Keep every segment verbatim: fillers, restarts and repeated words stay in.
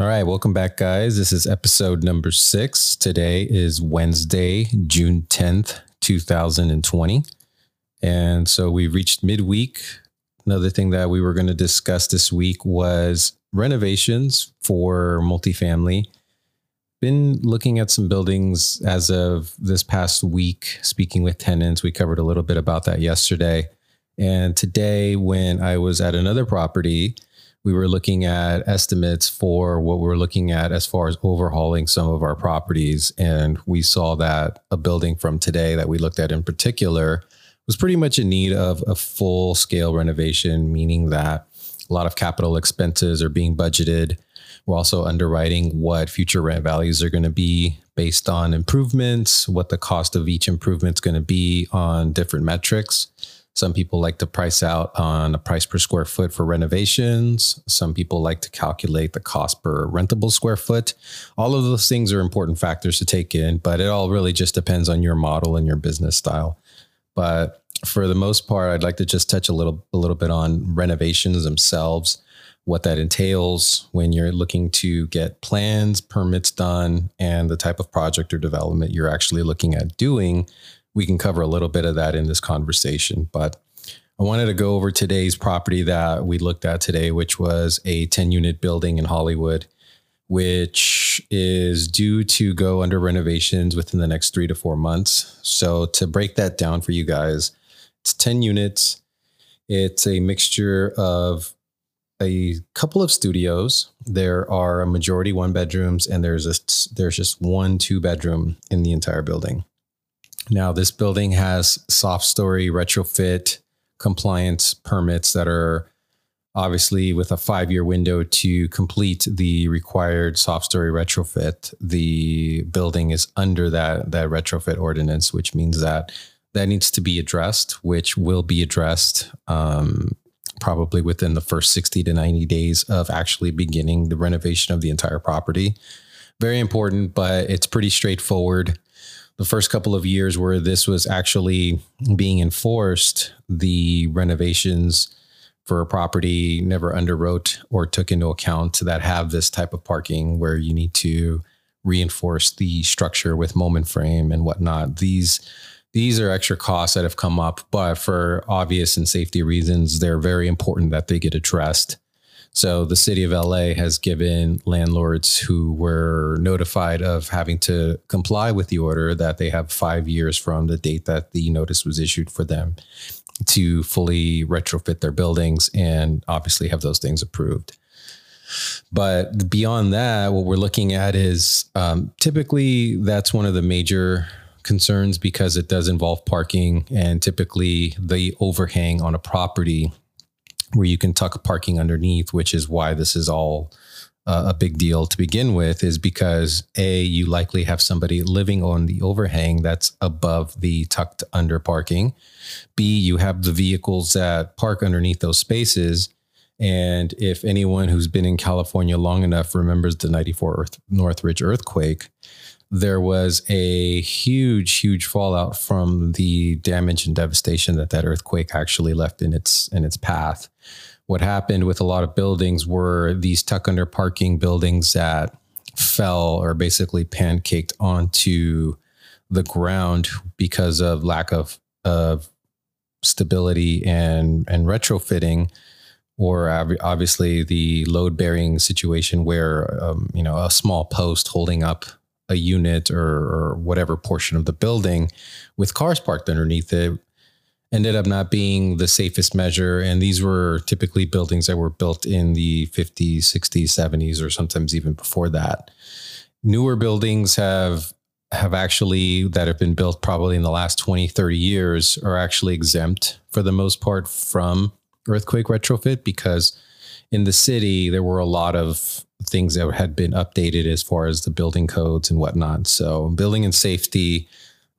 All right, welcome back, guys. This is episode number six. Today is Wednesday, June tenth, two thousand twenty. And so we reached midweek. Another thing that we were going to discuss this week was renovations for multifamily. Been looking at some buildings as of this past week, speaking with tenants. We covered a little bit about that yesterday. And today, when I was at another property, we were looking at estimates for what we're looking at as far as overhauling some of our properties. And we saw that a building from today that we looked at in particular was pretty much in need of a full scale renovation, meaning that a lot of capital expenses are being budgeted. We're also underwriting what future rent values are going to be based on improvements, what the cost of each improvement is going to be on different metrics. Some people like to price out on a price per square foot for renovations. Some people like to calculate the cost per rentable square foot. All of those things are important factors to take in, but it all really just depends on your model and your business style. But for the most part, I'd like to just touch a little, a little bit on renovations themselves, what that entails when you're looking to get plans, permits done, and the type of project or development you're actually looking at doing. We can cover a little bit of that in this conversation, but I wanted to go over today's property that we looked at today, which was a ten unit building in Hollywood, which is due to go under renovations within the next three to four months. So to break that down for you guys, it's ten units. It's a mixture of a couple of studios. There are a majority one bedrooms, and there's a, there's just one two bedroom in the entire building. Now, this building has soft story retrofit compliance permits that are obviously with a five-year window to complete the required soft story retrofit. The building is under that, that retrofit ordinance, which means that that needs to be addressed, which will be addressed um, probably within the first sixty to ninety days of actually beginning the renovation of the entire property. Very important, but it's pretty straightforward. The first couple of years where this was actually being enforced, the renovations for a property never underwrote or took into account that have this type of parking where you need to reinforce the structure with moment frame and whatnot. These, these are extra costs that have come up, but for obvious and safety reasons, they're very important that they get addressed. So the city of L A has given landlords who were notified of having to comply with the order that they have five years from the date that the notice was issued for them to fully retrofit their buildings and obviously have those things approved. But beyond that, what we're looking at is um, typically that's one of the major concerns because it does involve parking, and typically the overhang on a property where you can tuck parking underneath, which is why this is all uh, a big deal to begin with, is because A, you likely have somebody living on the overhang that's above the tucked under parking. B, you have the vehicles that park underneath those spaces. And if anyone who's been in California long enough remembers the ninety-four Northridge earthquake, there was a huge, huge fallout from the damage and devastation that that earthquake actually left in its in its path. What happened with a lot of buildings were these tuck under parking buildings that fell or basically pancaked onto the ground because of lack of, of stability and, and retrofitting, or obviously the load bearing situation where, um, you know, a small post holding up a unit or, or whatever portion of the building with cars parked underneath it ended up not being the safest measure. And these were typically buildings that were built in the fifties, sixties, seventies, or sometimes even before that. Newer buildings have, have actually, that have been built probably in the last twenty, thirty years, are actually exempt for the most part from earthquake retrofit, because in the city, there were a lot of things that had been updated as far as the building codes and whatnot. So building and safety,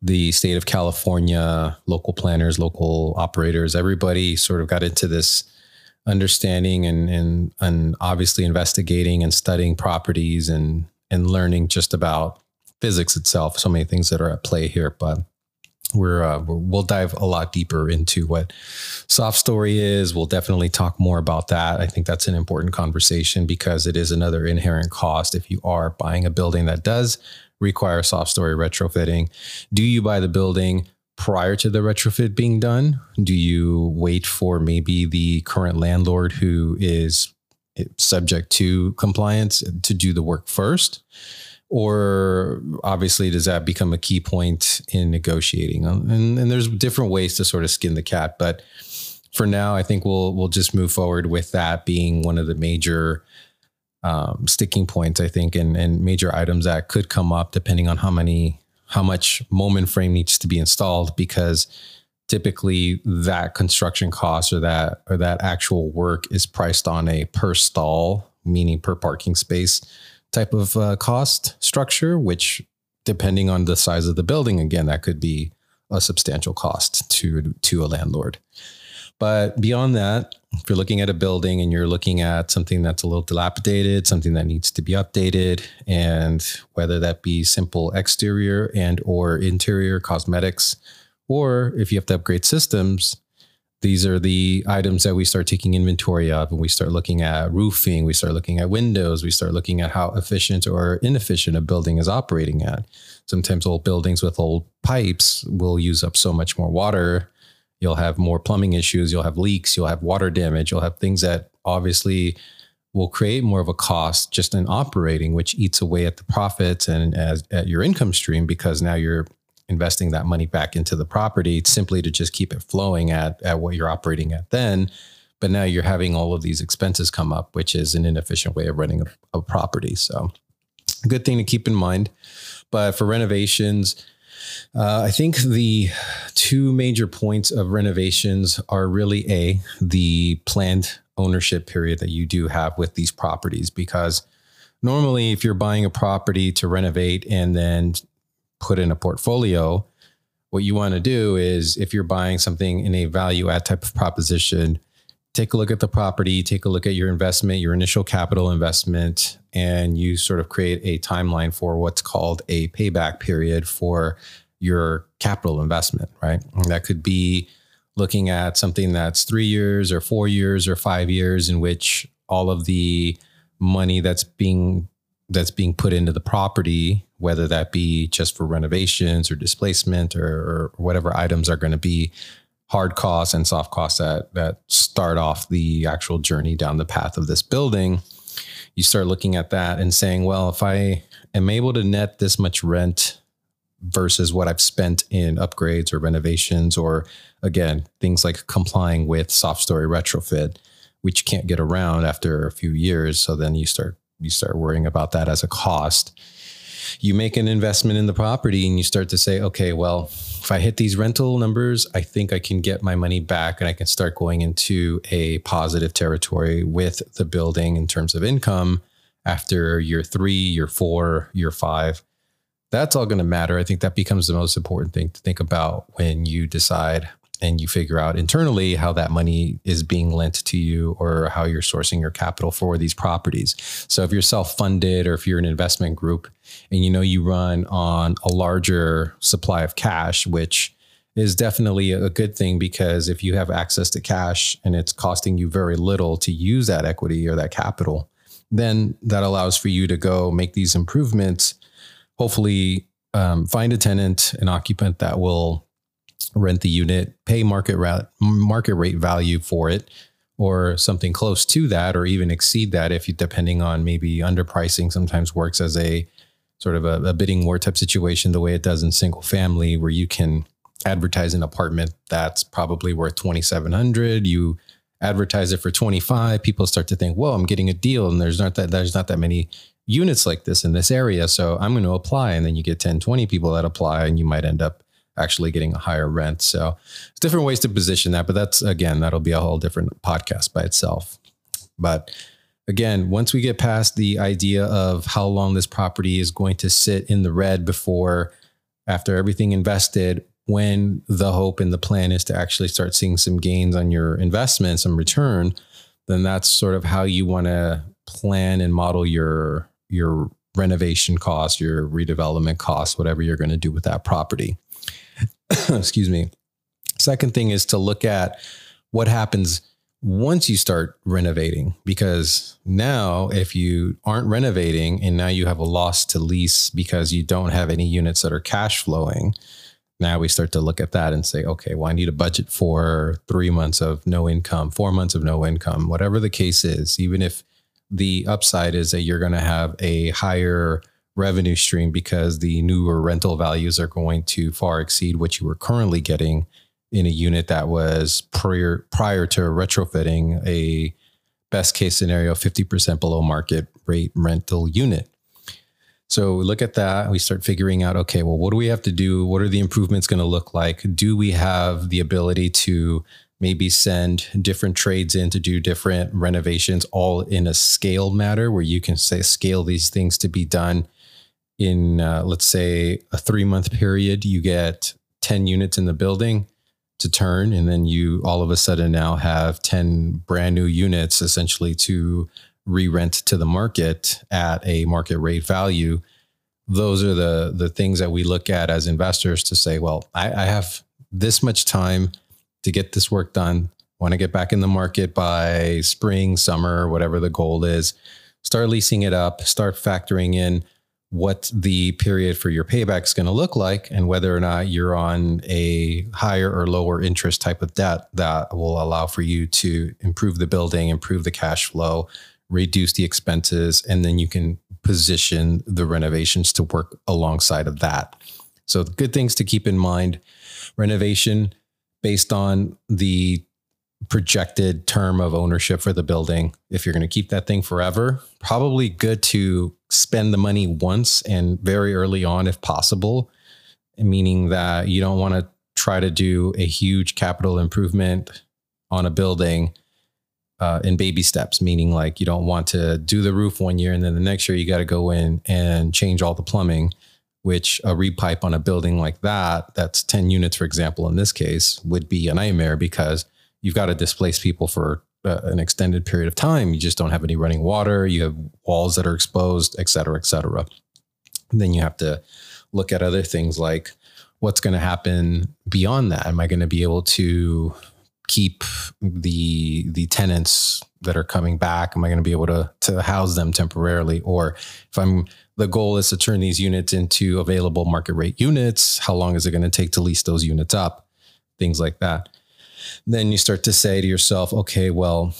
the state of California, local planners, local operators, everybody sort of got into this understanding and, and, and obviously investigating and studying properties and, and learning just about physics itself. So many things that are at play here, but We're, uh, we'll dive a lot deeper into what soft story is. We'll definitely talk more about that. I think that's an important conversation because it is another inherent cost. If you are buying a building that does require soft story retrofitting, do you buy the building prior to the retrofit being done? Do you wait for maybe the current landlord who is subject to compliance to do the work first? Or obviously, does that become a key point in negotiating? And, and there's different ways to sort of skin the cat. But for now, I think we'll we'll just move forward with that being one of the major um, sticking points, I think, and, and major items that could come up depending on how many how much moment frame needs to be installed, because typically that construction cost or that or that actual work is priced on a per stall, meaning per parking space type of uh, cost structure, which depending on the size of the building, again, that could be a substantial cost to, to a landlord. But beyond that, if you're looking at a building and you're looking at something that's a little dilapidated, something that needs to be updated, and whether that be simple exterior and or interior cosmetics, or if you have to upgrade systems, these are the items that we start taking inventory of, and we start looking at roofing, we start looking at windows, we start looking at how efficient or inefficient a building is operating at. Sometimes old buildings with old pipes will use up so much more water. You'll have more plumbing issues, you'll have leaks, you'll have water damage, you'll have things that obviously will create more of a cost just in operating, which eats away at the profits and as, at your income stream, because now you're investing that money back into the property simply to just keep it flowing at, at what you're operating at then. But now you're having all of these expenses come up, which is an inefficient way of running a, a property. So a good thing to keep in mind. But for renovations, uh, I think the two major points of renovations are really A, the planned ownership period that you do have with these properties, because normally if you're buying a property to renovate and then put in a portfolio, what you want to do is, if you're buying something in a value add type of proposition, take a look at the property, take a look at your investment, your initial capital investment, and you sort of create a timeline for what's called a payback period for your capital investment, right? And that could be looking at something that's three years or four years or five years in which all of the money that's being that's being put into the property, whether that be just for renovations or displacement or, or whatever items are going to be hard costs and soft costs that, that start off the actual journey down the path of this building. You start looking at that and saying, well, if I am able to net this much rent versus what I've spent in upgrades or renovations, or again, things like complying with soft story retrofit, which can't get around after a few years. So then you start You start worrying about that as a cost. You make an investment in the property and you start to say, okay, well, if I hit these rental numbers, I think I can get my money back and I can start going into a positive territory with the building in terms of income after year three, year four, year five. That's all going to matter. I think that becomes the most important thing to think about when you decide and you figure out internally how that money is being lent to you or how you're sourcing your capital for these properties. So if you're self-funded or if you're an investment group and you know you run on a larger supply of cash, which is definitely a good thing, because if you have access to cash and it's costing you very little to use that equity or that capital, then that allows for you to go make these improvements, hopefully um, find a tenant, an occupant that will rent the unit, pay market rate, market rate value for it, or something close to that, or even exceed that if you, depending on maybe underpricing, sometimes works as a sort of a, a bidding war type situation, the way it does in single family, where you can advertise an apartment that's probably worth twenty-seven hundred dollars. You advertise it for twenty-five dollars. People start to think, well, I'm getting a deal, and there's not that, there's not that many units like this in this area, so I'm going to apply. And then you get ten, twenty people that apply, and you might end up actually getting a higher rent. So it's different ways to position that, but that's, again, that'll be a whole different podcast by itself. But again, once we get past the idea of how long this property is going to sit in the red before, after everything invested, when the hope and the plan is to actually start seeing some gains on your investment, some return, then that's sort of how you want to plan and model your, your renovation costs, your redevelopment costs, whatever you're going to do with that property. Excuse me. Second thing is to look at what happens once you start renovating, because now if you aren't renovating and now you have a loss to lease because you don't have any units that are cash flowing, now we start to look at that and say, okay, well, I need a budget for three months of no income, four months of no income, whatever the case is. Even if the upside is that you're going to have a higher revenue stream because the newer rental values are going to far exceed what you were currently getting in a unit that was prior, prior to retrofitting, a best case scenario, fifty percent below market rate rental unit. So we look at that and we start figuring out, okay, well, what do we have to do? What are the improvements going to look like? Do we have the ability to maybe send different trades in to do different renovations, all in a scale matter where you can say scale these things to be done in, uh, let's say a three month period, you get ten units in the building to turn. And then you all of a sudden now have ten brand new units essentially to re-rent to the market at a market rate value. Those are the the things that we look at as investors to say, well, I, I have this much time to get this work done. Want to get back in the market by spring, summer, whatever the goal is. Start leasing it up, start factoring in what the period for your payback is going to look like and whether or not you're on a higher or lower interest type of debt that will allow for you to improve the building, improve the cash flow, reduce the expenses, and then you can position the renovations to work alongside of that. So good things to keep in mind, renovation based on the projected term of ownership for the building. If you're going to keep that thing forever, probably good to spend the money once and very early on if possible, meaning that you don't want to try to do a huge capital improvement on a building Uh, in baby steps, meaning like you don't want to do the roof one year and then the next year you got to go in and change all the plumbing, which a repipe on a building like that, that's ten units, for example, in this case, would be a nightmare because you've got to displace people for uh, an extended period of time. You just don't have any running water. You have walls that are exposed, et cetera, et cetera. And then you have to look at other things like what's going to happen beyond that. Am I going to be able to keep the the tenants that are coming back? Am I going to be able to, to house them temporarily? Or if I'm, the goal is to turn these units into available market rate units, how long is it going to take to lease those units up? Things like that. Then you start to say to yourself, okay, well,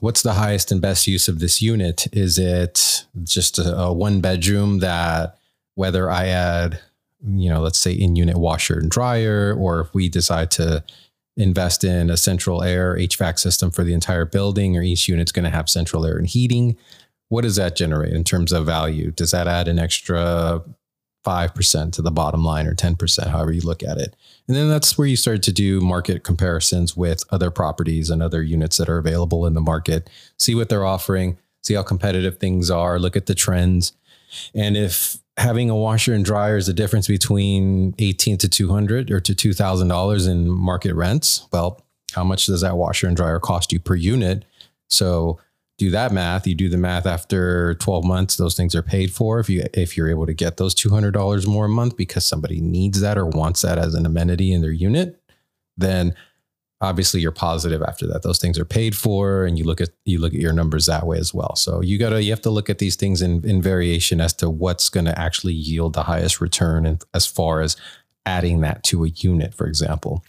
what's the highest and best use of this unit? Is it just a, a one bedroom that whether I add, you know, let's say in unit washer and dryer, or if we decide to invest in a central air H V A C system for the entire building, or each unit's going to have central air and heating. What does that generate in terms of value? Does that add an extra five percent to the bottom line or ten percent, however you look at it? And then that's where you start to do market comparisons with other properties and other units that are available in the market. See what they're offering, see how competitive things are, look at the trends. And if having a washer and dryer is the difference between eighteen to two hundred or to two thousand dollars in market rents, well, how much does that washer and dryer cost you per unit? So do that math. You do the math after twelve months, those things are paid for. If you, if you're able to get those two hundred dollars more a month because somebody needs that or wants that as an amenity in their unit, then obviously you're positive after that. Those things are paid for and you look at, you look at your numbers that way as well. So you gotta, you have to look at these things in, in variation as to what's going to actually yield the highest return. And as far as adding that to a unit, for example,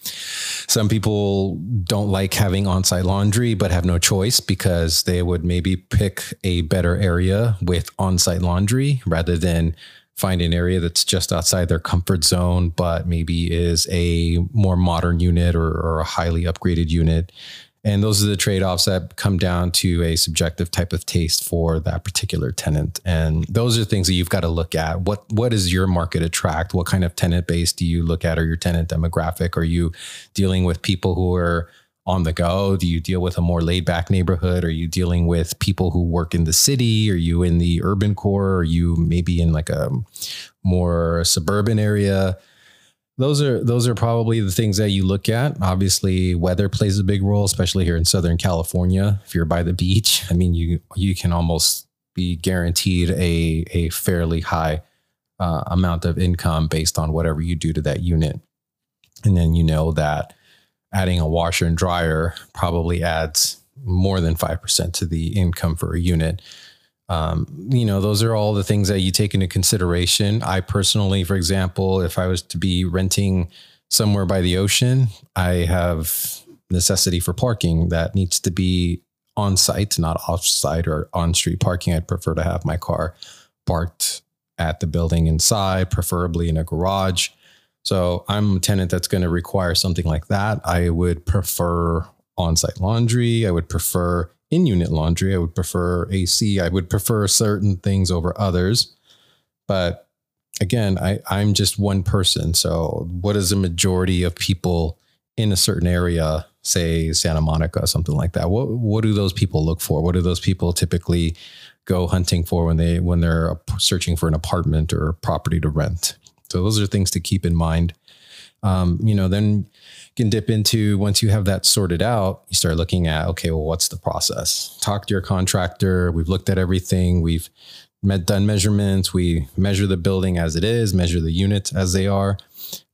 some people don't like having on-site laundry, but have no choice because they would maybe pick a better area with on-site laundry rather than find an area that's just outside their comfort zone, but maybe is a more modern unit or, or a highly upgraded unit. And those are the trade-offs that come down to a subjective type of taste for that particular tenant. And those are things that you've got to look at. What, what does your market attract? What kind of tenant base do you look at, or your tenant demographic? Are you dealing with people who are on the go? Do you deal with a more laid back neighborhood? Are you dealing with people who work in the city? Are you in the urban core? Are you maybe in like a more suburban area? Those are, those are probably the things that you look at. Obviously weather plays a big role, especially here in Southern California. If you're by the beach, I mean, you, you can almost be guaranteed a, a fairly high uh, amount of income based on whatever you do to that unit. And then you know that adding a washer and dryer probably adds more than five percent to the income for a unit. Um, you know, those are all the things that you take into consideration. I personally, for example, if I was to be renting somewhere by the ocean, I have necessity for parking that needs to be on site, not off site or on street parking. I prefer to have my car parked at the building inside, preferably in a garage. So I'm a tenant that's going to require something like that. I would prefer on-site laundry. I would prefer in-unit laundry. I would prefer A C. I would prefer certain things over others. But again, I, I'm just one person. So what is a majority of people in a certain area, say Santa Monica or something like that? What, what do those people look for? What do those people typically go hunting for when they, when they're searching for an apartment or property to rent? So those are things to keep in mind. Um, you know, then you can dip into, once you have that sorted out, you start looking at, okay, well, what's the process? Talk to your contractor. We've looked at everything. We've met, done measurements. We measure the building as it is, measure the units as they are,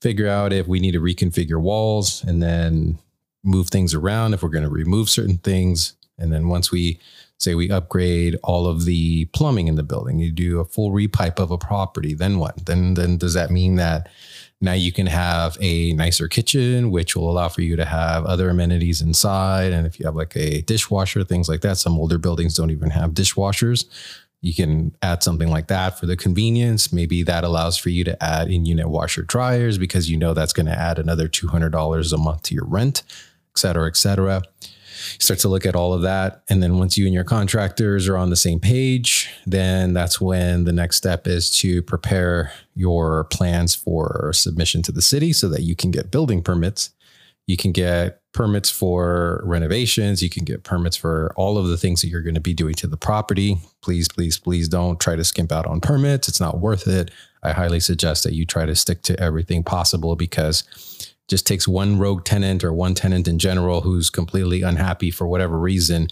figure out if we need to reconfigure walls, and then move things around if we're going to remove certain things. And then once we say we upgrade all of the plumbing in the building, you do a full repipe of a property, then what? Then, then does that mean that now you can have a nicer kitchen, which will allow for you to have other amenities inside? And if you have like a dishwasher, things like that, some older buildings don't even have dishwashers. You can add something like that for the convenience. Maybe that allows for you to add in-unit washer dryers because you know that's going to add another two hundred dollars a month to your rent, et cetera, et cetera. Start to look at all of that. And then once you and your contractors are on the same page, then that's when the next step is to prepare your plans for submission to the city so that you can get building permits. You can get permits for renovations. You can get permits for all of the things that you're going to be doing to the property. Please, please, please don't try to skimp out on permits. It's not worth it. I highly suggest that you try to stick to everything possible, because just takes one rogue tenant or one tenant in general who's completely unhappy for whatever reason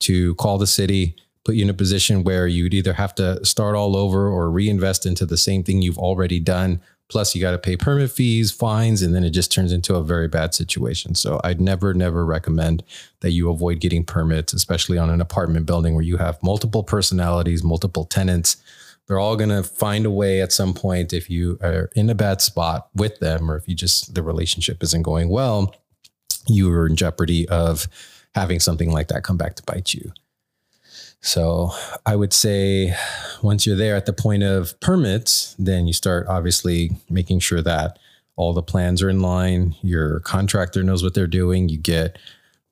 to call the city, put you in a position where you'd either have to start all over or reinvest into the same thing you've already done. Plus you got to pay permit fees, fines, and then it just turns into a very bad situation. So I'd never, never recommend that you avoid getting permits, especially on an apartment building where you have multiple personalities, multiple tenants. They're all going to find a way at some point if you are in a bad spot with them, or if you just, the relationship isn't going well, you are in jeopardy of having something like that come back to bite you. So I would say once you're there at the point of permits, then you start obviously making sure that all the plans are in line. Your contractor knows what they're doing. You get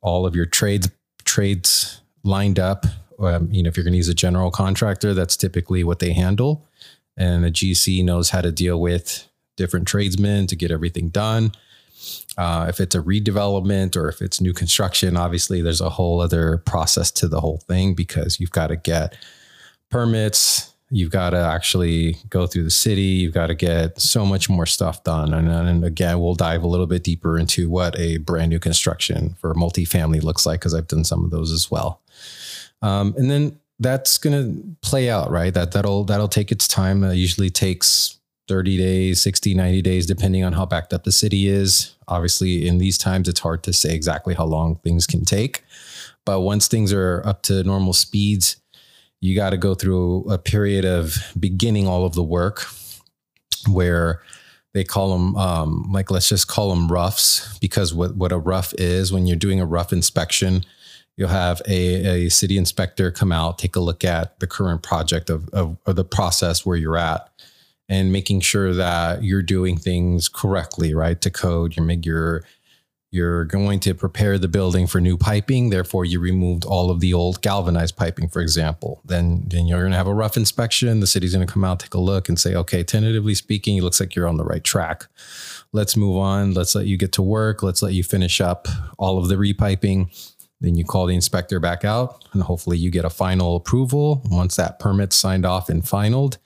all of your trades, trades lined up. Um, you know, if you're going to use a general contractor, that's typically what they handle. And a G C knows how to deal with different tradesmen to get everything done. Uh, if it's a redevelopment or if it's new construction, obviously there's a whole other process to the whole thing, because you've got to get permits. You've got to actually go through the city. You've got to get so much more stuff done. And, and again, we'll dive a little bit deeper into what a brand new construction for multifamily looks like, because I've done some of those as well. Um, and then that's going to play out, right? That that'll, that'll take its time. It usually takes thirty days, sixty, ninety days, depending on how backed up the city is. Obviously in these times, it's hard to say exactly how long things can take, but once things are up to normal speeds, you got to go through a period of beginning all of the work where they call them, um, like, let's just call them roughs, because what, what a rough is, when you're doing a rough inspection, you'll have a, a city inspector come out, take a look at the current project of, of, of the process where you're at, and making sure that you're doing things correctly, right? To code, you're, you're, you're going to prepare the building for new piping. Therefore, you removed all of the old galvanized piping, for example. Then, then you're going to have a rough inspection. The city's going to come out, take a look, and say, okay, tentatively speaking, it looks like you're on the right track. Let's move on. Let's let you get to work. Let's let you finish up all of the repiping. Then you call the inspector back out, and hopefully you get a final approval. Once that permit's signed off and finaled,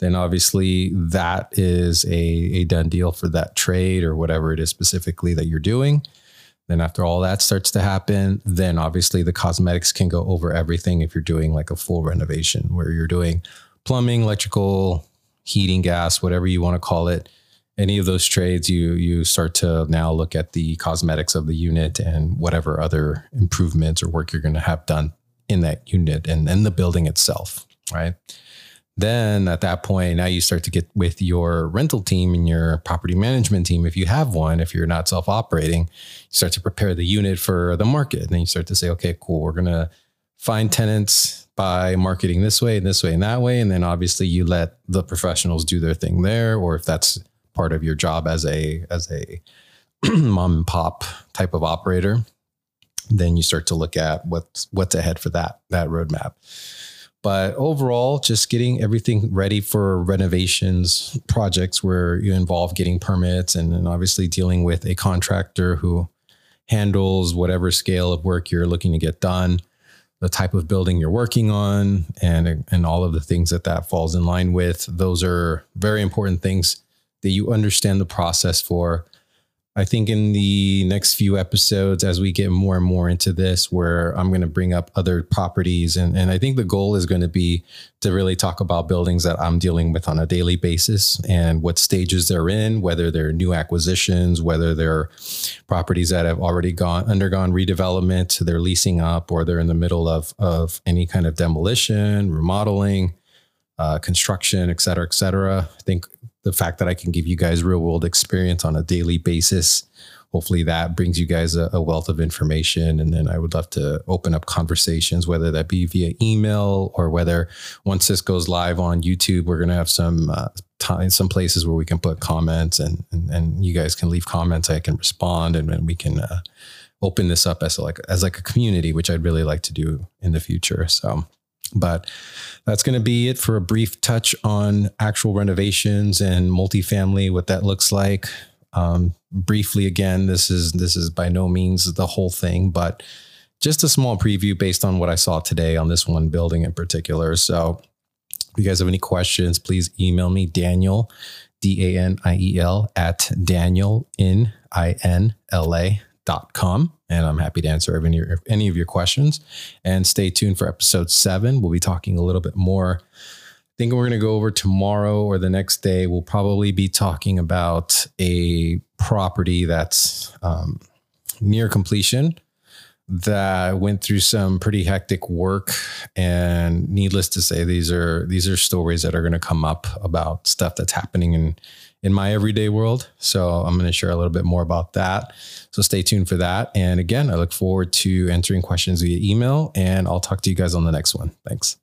then obviously that is a, a done deal for that trade or whatever it is specifically that you're doing. Then after all that starts to happen, then obviously the cosmetics can go over everything if you're doing like a full renovation where you're doing plumbing, electrical, heating, gas, whatever you want to call it. any of those trades, you you start to now look at the cosmetics of the unit and whatever other improvements or work you're going to have done in that unit and then the building itself, right? Then at that point, now you start to get with your rental team and your property management team. If you have one, if you're not self-operating, you start to prepare the unit for the market. And then you start to say, okay, cool, we're going to find tenants by marketing this way and this way and that way. And then obviously you let the professionals do their thing there. Or if that's part of your job as a, as a mom and pop type of operator, then you start to look at what's, what's ahead for that, that roadmap. But overall, just getting everything ready for renovations projects where you involve getting permits and, and obviously dealing with a contractor who handles whatever scale of work you're looking to get done, the type of building you're working on, and, and all of the things that that falls in line with. Those are very important things that you understand the process for. I think in the next few episodes, as we get more and more into this, where I'm going to bring up other properties. And, and I think the goal is going to be to really talk about buildings that I'm dealing with on a daily basis and what stages they're in, whether they're new acquisitions, whether they're properties that have already gone undergone redevelopment, they're leasing up, or they're in the middle of, of any kind of demolition, remodeling, uh, construction, et cetera, et cetera. I think the fact that I can give you guys real world experience on a daily basis, hopefully that brings you guys a, a wealth of information. And then I would love to open up conversations, whether that be via email or whether once this goes live on YouTube, we're going to have some uh, time, some places where we can put comments and, and, and you guys can leave comments. I can respond and then we can uh, open this up as like, as like a community, which I'd really like to do in the future. So But that's going to be it for a brief touch on actual renovations and multifamily, what that looks like. Um, briefly, again, this is this is by no means the whole thing, but just a small preview based on what I saw today on this one building in particular. So if you guys have any questions, please email me, Daniel, D A N I E L at Daniel, N I N L A dot com. And I'm happy to answer any, any of your questions. And stay tuned for episode seven. We'll be talking a little bit more. I think we're going to go over tomorrow or the next day. We'll probably be talking about a property that's um, near completion that went through some pretty hectic work. And needless to say, these are these are stories that are going to come up about stuff that's happening in in my everyday world. So I'm going to share a little bit more about that. So stay tuned for that. And again, I look forward to answering questions via email, and I'll talk to you guys on the next one. Thanks.